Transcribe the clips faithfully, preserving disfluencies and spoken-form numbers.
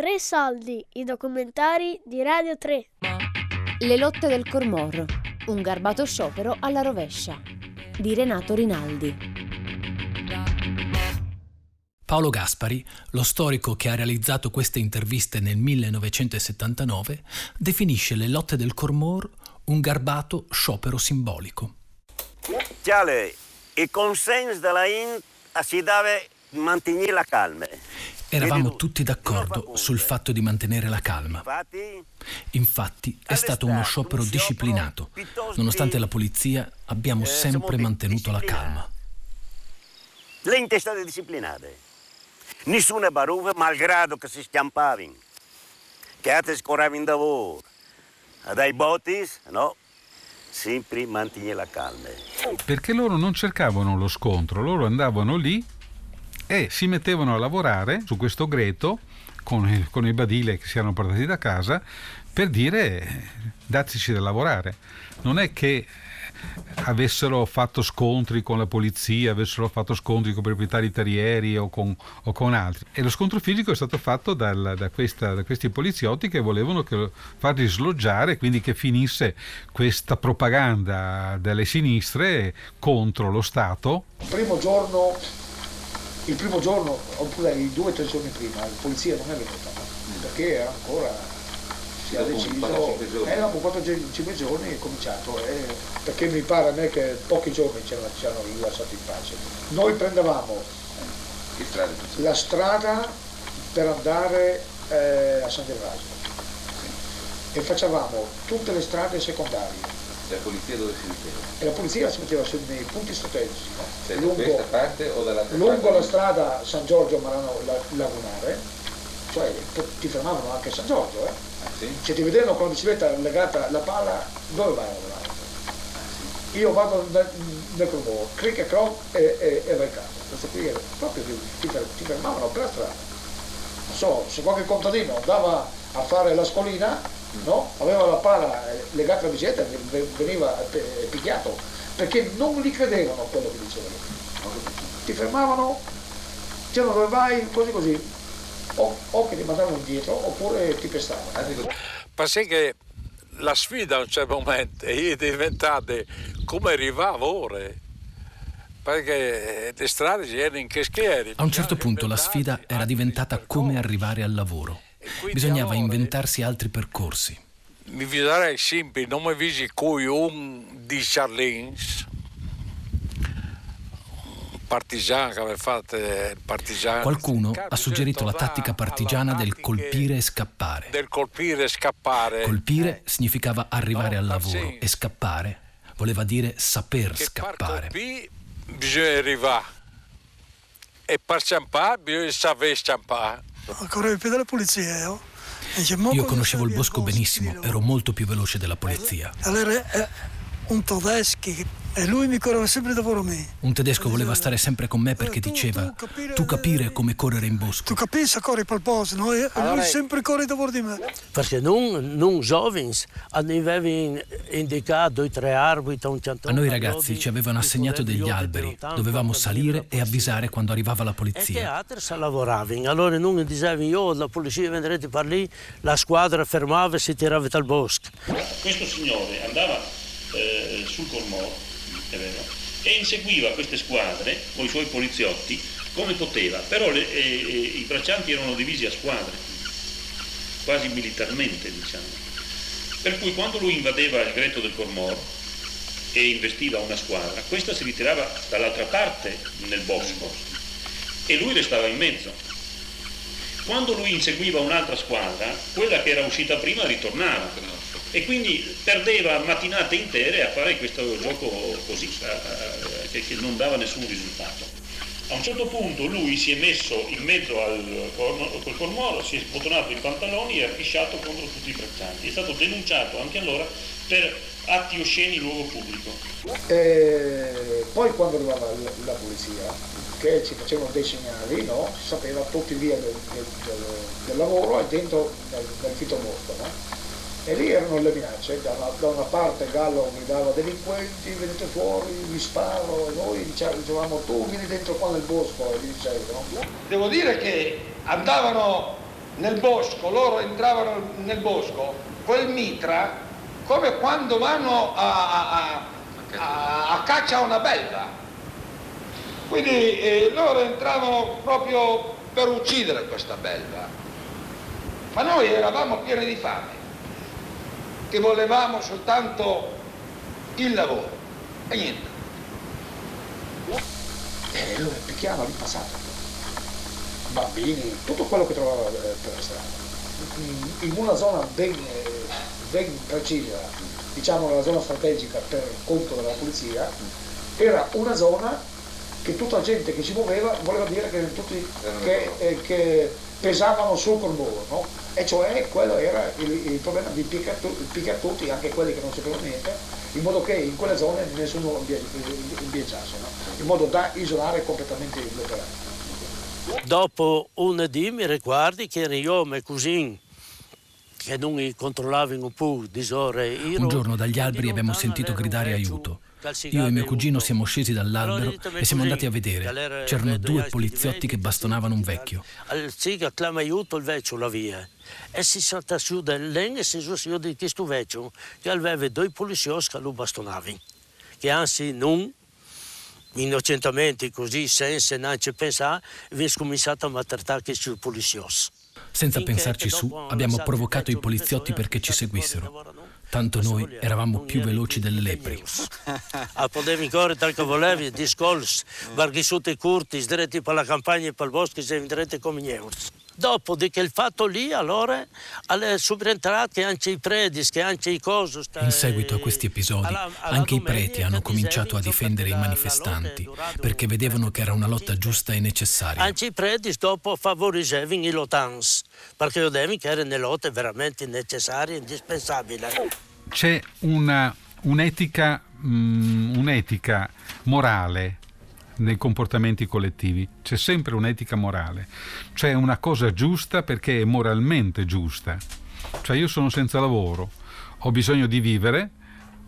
Tre soldi, i documentari di Radio tre. Le lotte del Cormor, un garbato sciopero alla rovescia, di Renato Rinaldi. Paolo Gaspari, lo storico che ha realizzato queste interviste nel millenovecentosettantanove, definisce le lotte del Cormor un garbato sciopero simbolico. Il consenso della I N si deve mantenere la calma. Eravamo tutti d'accordo sul fatto di mantenere la calma. Infatti è stato uno sciopero disciplinato. Nonostante la polizia, abbiamo sempre mantenuto la calma. L'ente è stata disciplinata. Nessuna baruva, malgrado che si scampavano, che altri scoravano da voi, dai botti, no? Sempre mantiene la calma. Perché loro non cercavano lo scontro, loro andavano lì e si mettevano a lavorare su questo greto con il, con il badile che si erano portati da casa per dire dateci da lavorare. Non è che avessero fatto scontri con la polizia, avessero fatto scontri con proprietari terrieri o con, o con altri. E lo scontro fisico è stato fatto dal, da, questa, da questi poliziotti che volevano che, farli sloggiare, quindi che finisse questa propaganda delle sinistre contro lo Stato. Il primo giorno, il primo giorno oppure i due o tre giorni prima, la polizia non è venuta, perché era ancora... ha deciso, eh, dopo quattro cinque giorni è cominciato, eh, perché mi pare a me che pochi giorni ci hanno lasciato in pace. Noi prendevamo la strada per andare eh, a San Giorgio e facevamo tutte le strade secondarie. La polizia dove si metteva? E la polizia si metteva nei punti strategici, no? Cioè, lungo, da questa parte o dall'altra lungo parte? La strada San Giorgio Marano Lagunare. Cioè ti fermavano anche a San Giorgio, eh? Ah, sì? Se ti vedevano con la bicicletta legata alla palla, dove vai a lavorare? Ah, sì. Io vado nel Cormor, clic e croc e, e, e vai a casa. Questo qui era proprio ti, ti fermavano per la strada. Non so, se qualche contadino andava a fare la scolina, mm. no? Aveva la palla legata alla bicicletta e veniva picchiato, perché non gli credevano quello che dicevano. Ti fermavano, dicevano dove vai, così così. O, o che ti mandavano indietro oppure ti pestavano. Pensai che la sfida a un certo momento è diventata come arrivava ora, perché le strade erano in ceschieri. A un certo punto la sfida era diventata come arrivare al lavoro. Bisognava inventarsi altri percorsi. Mi viserei sempre, non mi visi cui un di Charlins, partigiano che aveva fatto il partigiano. Qualcuno ha suggerito la tattica partigiana del colpire e scappare. Del colpire e scappare. Colpire significava arrivare al lavoro e scappare voleva dire saper scappare. Bisogna arrivare e per scappare bisogna saper scappare. Correvo più della polizia. Io conoscevo il bosco benissimo, ero molto più veloce della polizia. Allora un tedesco e lui mi correva sempre dopo me. Un tedesco voleva stare sempre con me perché diceva tu, tu, capire, tu capire come correre in bosco. Tu capisci correre per il bosco, no? E allora, lui sempre corre dopo di me. Perché non, non giovani avevano indicato due tre alberi. A noi ragazzi ci avevano assegnato degli alberi, dovevamo salire e avvisare quando arrivava la polizia. E si lavorava, allora non dicevano io la polizia vedrete per lì, la squadra fermava e si tirava dal bosco. Questo signore andava Eh, sul Cormor e inseguiva queste squadre con i suoi poliziotti come poteva, però le, eh, i braccianti erano divisi a squadre quasi militarmente, diciamo, per cui quando lui invadeva il greto del Cormor e investiva una squadra, questa si ritirava dall'altra parte nel bosco e lui restava in mezzo. Quando lui inseguiva un'altra squadra, quella che era uscita prima ritornava e quindi perdeva mattinate intere a fare questo gioco così, che non dava nessun risultato. A un certo punto lui si è messo in mezzo al col Cormor, si è sbottonato i pantaloni e ha fischiato contro tutti i braccianti. È stato denunciato anche allora per atti osceni in luogo pubblico. E poi quando arrivava la polizia, che ci facevano dei segnali, no? Si sapeva tutti via del, del, del lavoro e dentro dal, dal fitto morto, no? E lì erano le minacce, da una, da una parte Gallo gridava delinquenti, venite fuori, vi sparo, noi dicevamo tu vieni dentro qua nel bosco, e gli dicevano. Devo dire che andavano nel bosco, loro entravano nel bosco, quel mitra, come quando vanno a, a, a, a caccia a una belva. Quindi eh, loro entravano proprio per uccidere questa belva. Ma noi eravamo pieni di fame, che volevamo soltanto il lavoro, e niente. E lo picchiava lì passato. Bambini, tutto quello che trovava per la strada. In una zona ben, ben precisa, diciamo la zona strategica per conto della polizia, era una zona che tutta la gente che ci muoveva voleva dire che, tutti, che, eh, che pesavano sul Cormor, no? E cioè quello era il, il problema di picchiare tutti, anche quelli che non sapevano niente, in modo che in quelle zone nessuno imbieggiasse, no? In modo da isolare completamente l'operato. Dopo un dì mi ricordo che ero io e mia cugina che non controllavano più disore. Un giorno dagli alberi abbiamo sentito gridare aiuto. Io e mio cugino siamo scesi dall'albero e siamo andati a vedere. C'erano due poliziotti che bastonavano un vecchio. Il ciga clama aiuto, il vecchio la via. E si salta su del legno e si su di questo vecchio che aveva due poliziotti che lo bastonavano. Che anzi non... innocentemente così, senza neanche pensare, abbiamo cominciato a maltrattare i poliziotti. Senza pensarci su, abbiamo provocato i poliziotti perché ci seguissero. Tanto noi eravamo più veloci delle lepri. A potermi correre tal che volevi, discorsi, barghissuti curti, sdretti per la campagna e per il bosco, se vedrete come niente. Dopodiché il fatto lì, allora, alle subentrate anche i preti, che anche i cosi... In seguito a questi episodi, anche i preti hanno cominciato a difendere i manifestanti, perché vedevano che era una lotta giusta e necessaria. Anche i preti dopo favoriscevano i lottanti, perché vedevano che erano lotte veramente necessarie e indispensabili. C'è una, un'etica, mh, un'etica morale nei comportamenti collettivi, c'è sempre un'etica morale, c'è una cosa giusta perché è moralmente giusta, cioè io sono senza lavoro, ho bisogno di vivere,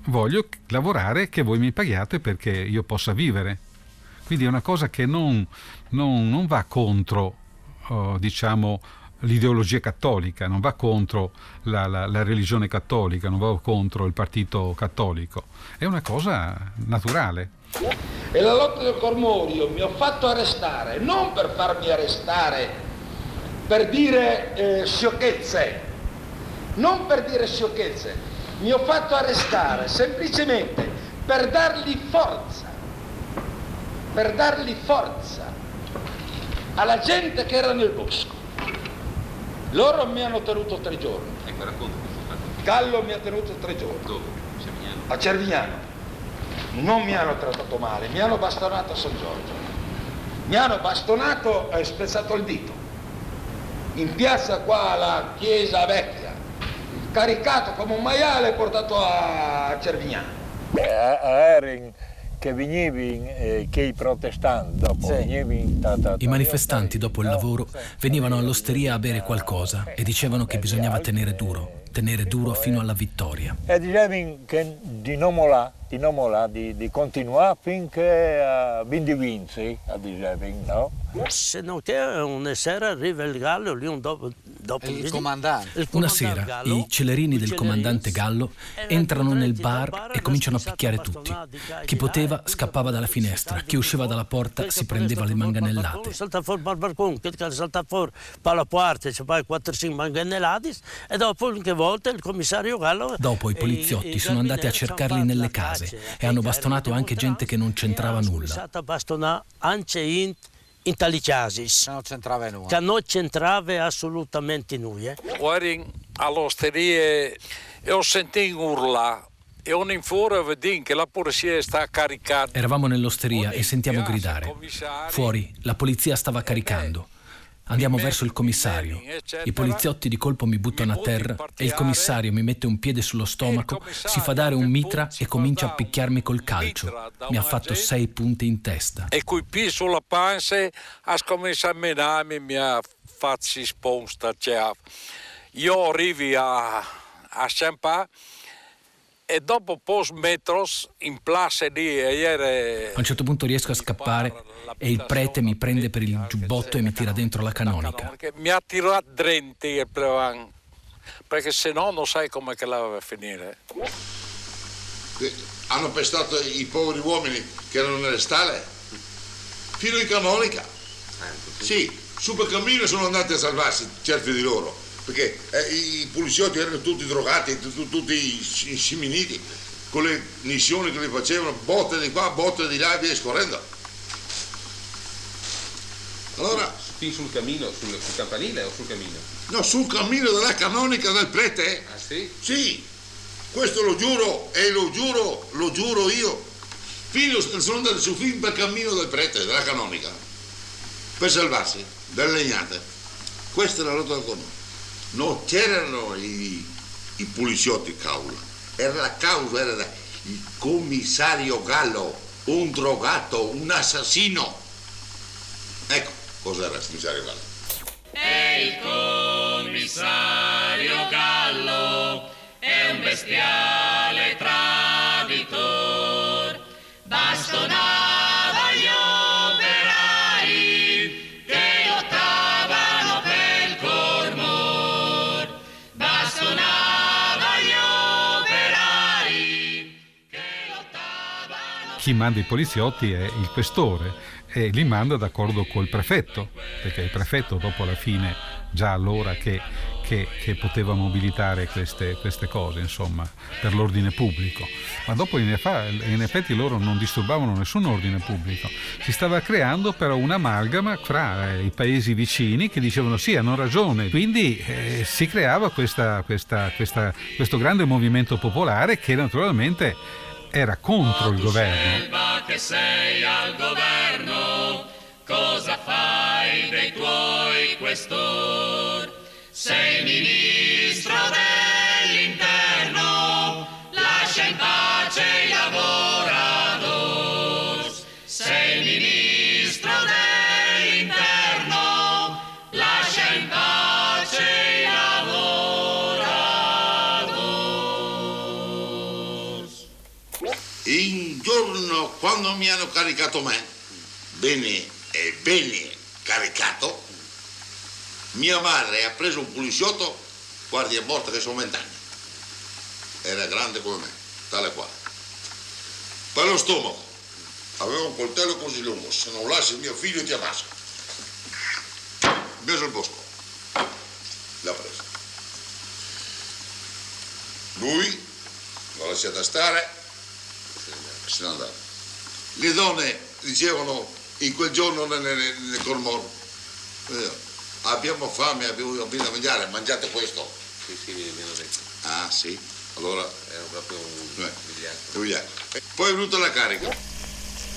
voglio lavorare che voi mi paghiate perché io possa vivere, quindi è una cosa che non, non, non va contro oh, diciamo l'ideologia cattolica, non va contro la, la, la religione cattolica, non va contro il partito cattolico, è una cosa naturale. E la lotta del Cormor, io mi ho fatto arrestare, non per farmi arrestare, per dire eh, sciocchezze, non per dire sciocchezze, mi ho fatto arrestare semplicemente per dargli forza, per dargli forza alla gente che era nel bosco. Loro mi hanno tenuto tre giorni. Ecco, racconto questo fatto. Gallo mi ha tenuto tre giorni. Dove? Cervignano. A Cervignano. Non mi hanno trattato male, mi hanno bastonato a San Giorgio. Mi hanno bastonato e spezzato il dito. In piazza qua alla chiesa vecchia, caricato come un maiale e portato a Cervignano. Erano che venivano che i protestanti dopo. I manifestanti dopo il lavoro venivano all'osteria a bere qualcosa e dicevano che bisognava tenere duro. tenere duro fino alla vittoria. E dicevano che di non mollare, di non mollare, di, di continuare finché uh, vinci, dicevano, no? Se non che una sera arriva il Gallo, lì un dopo... dopo il, il comandante. Il comandante una sera Gallo, i celerini del comandante Gallo entrano nel bar e cominciano a picchiare tutti. Chi poteva scappava dalla finestra, chi usciva dalla porta si prendeva le manganellate. Salta fuori dal balcone, salta fuori dalla porta, ci fai quattro cinque manganellate e dopo anche il commissario Gallo. Dopo i poliziotti sono andati a cercarli nelle case e hanno bastonato anche gente che non c'entrava nulla. In tali casi che non c'entrava assolutamente nulla. Ero all'osteria e ho sentito urlare e ho fuori a vedere che la polizia sta caricando. Eravamo nell'osteria e sentiamo gridare. Fuori la polizia stava caricando. Andiamo verso il commissario. I poliziotti di colpo mi buttano a terra e il commissario mi mette un piede sullo stomaco, si fa dare un mitra e comincia a picchiarmi col calcio. Mi ha fatto sei punti in testa. E coi piedi sulla pancia ha cominciato a menarmi, mi ha fatto si sposta. Io arrivi a, a San Pa e dopo pos metros in place di ieri. A un certo punto riesco a scappare e il prete mi prende per il giubbotto e mi tira dentro la canonica. Mi ha tirato dentro il prevan, perché se no non sai come che la va a finire. Hanno pestato i poveri uomini che erano nelle stalle fino in canonica. Sì, su per cammino sono andati a salvarsi certi di loro, perché eh, i poliziotti erano tutti drogati, tutti, tutti inseminiti con le missioni che li facevano, botte di qua, botte di là e via scorrendo. Allora fin sul cammino, sul, sul campanile o sul cammino? No, sul cammino della canonica del prete. Ah sì? Sì, questo lo giuro, e lo giuro, lo giuro io. Fino, sono andato su fin per cammino del prete, della canonica, per salvarsi dalle legnate. Questa è la lotta del Cormor. Non c'erano i, i poliziotti, cavolo, era la causa, era il commissario Gallo, un drogato, un assassino. Ecco cos'era il commissario Gallo. E il commissario Gallo è un bestiale traditor, bastonato. Chi manda i poliziotti è il questore e li manda d'accordo col prefetto, perché il prefetto dopo alla fine, già allora che, che, che poteva mobilitare queste, queste cose, insomma, per l'ordine pubblico. Ma dopo in effetti loro non disturbavano nessun ordine pubblico. Si stava creando però un'amalgama fra i paesi vicini che dicevano sì, hanno ragione. Quindi eh, si creava questa, questa, questa, questo grande movimento popolare che naturalmente era contro il governo. Selva che sei al governo, cosa fai dei tuoi questor? Sei ministro dell'interno, lascia in pace i lavorados. Sei ministro dell'interno, lascia in pace i lavorados. In giorno quando mi hanno caricato me, bene e bene caricato, mia madre ha preso un poliziotto, guardi è morto che sono vent'anni, era grande come me, tale quale, per lo stomaco, aveva un coltello così lungo, se non lasci mio figlio ti ammazzo, preso il bosco, l'ha preso, lui l'ha lasciata stare. Se ne andava. Le donne dicevano in quel giorno nel, nel, nel Cormor, eh, abbiamo fame, abbiamo da mangiare, mangiate questo. Sì, sì, mi hanno detto. Ah, sì, allora era proprio un vigliacco. Eh, poi è venuta la carica.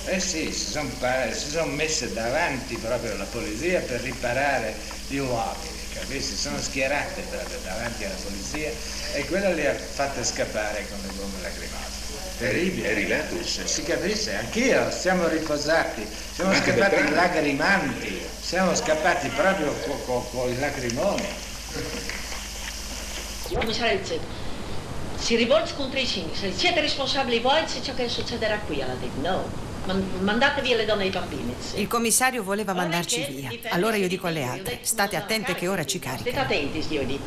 Eh sì, si sono son messe davanti proprio la polizia per riparare gli uomini, capisci? Sono schierate proprio davanti alla polizia e quella le ha fatte scappare con le bombe lacrimali. Terribile, terribile. Si capisce, anch'io, siamo riposati, siamo ma scappati lacrimanti, siamo scappati proprio con co, co i lacrimoni. Si rivolge contro i sindaci, siete responsabili voi di ciò che succederà qui alla D I P, no? Mandate via le donne e i bambini. Il commissario voleva mandarci via, allora io dico alle altre, state attente che ora ci caricano. State attenti, io dico.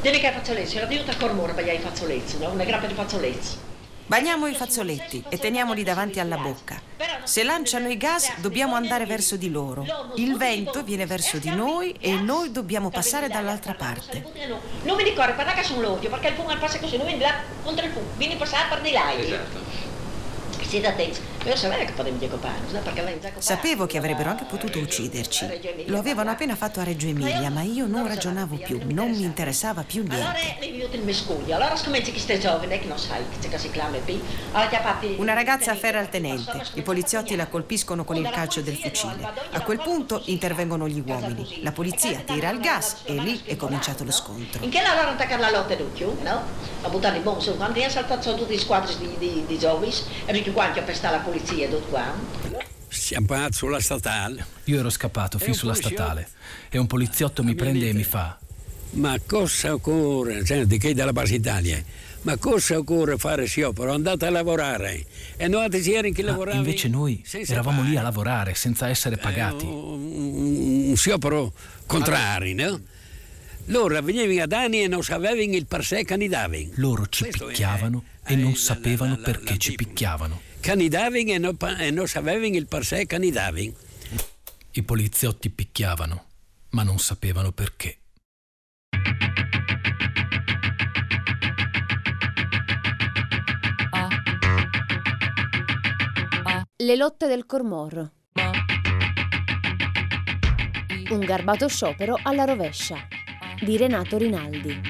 Deve che fazzolezzi, era venuta a Cormor per i fazzolezzi, no? Una grappa di fazzolezzi. Bagniamo i fazzoletti e teniamoli davanti alla bocca. Se lanciano i gas dobbiamo andare verso di loro. Il vento viene verso di noi e noi dobbiamo passare dall'altra parte. Non mi ricordo, guarda che sono l'odio, perché il fumo passa così, non vieni là contro il fumo, vieni passare per di là. Esatto. Sapevo che avrebbero anche potuto ucciderci. Lo avevano appena fatto a Reggio Emilia, ma io non ragionavo più, non mi interessava più niente. Una ragazza afferra il tenente, i poliziotti la colpiscono con il calcio del fucile. A quel punto intervengono gli uomini, la polizia tira il gas e lì è cominciato lo scontro. In che loro attaccano la lotta di più, no? A buttare i bombe, quando è saltato tutti i squadri di Jovis, quanti per stare la polizia dot qua. Siamo sulla statale. Io ero scappato fin sulla statale e un poliziotto mi prende e mi fa: "Ma cosa occorre? Senti, che dalla Bassa Italia? ma cosa occorre fare si opera? Andate a lavorare e non si era in chi lavorava. Invece noi eravamo lì a lavorare senza essere pagati. Eh, un, un sciopero contrario, no? Loro venivano ad anni e non sapevano il perché candidavi. Loro ci Questo picchiavano è, e non la, sapevano la, la, perché la, ci picchiavano. Candidavi e non, e non sapevano il perché candidavi. I poliziotti picchiavano, ma non sapevano perché. Le lotte del Cormor. Un garbato sciopero alla rovescia di Renato Rinaldi.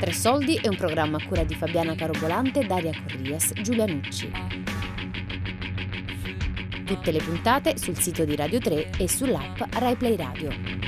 Tre Soldi è un programma a cura di Fabiana Caropolante, Daria Corrias, Giulia Nucci. Tutte le puntate sul sito di Radio tre e sull'app RaiPlay Radio.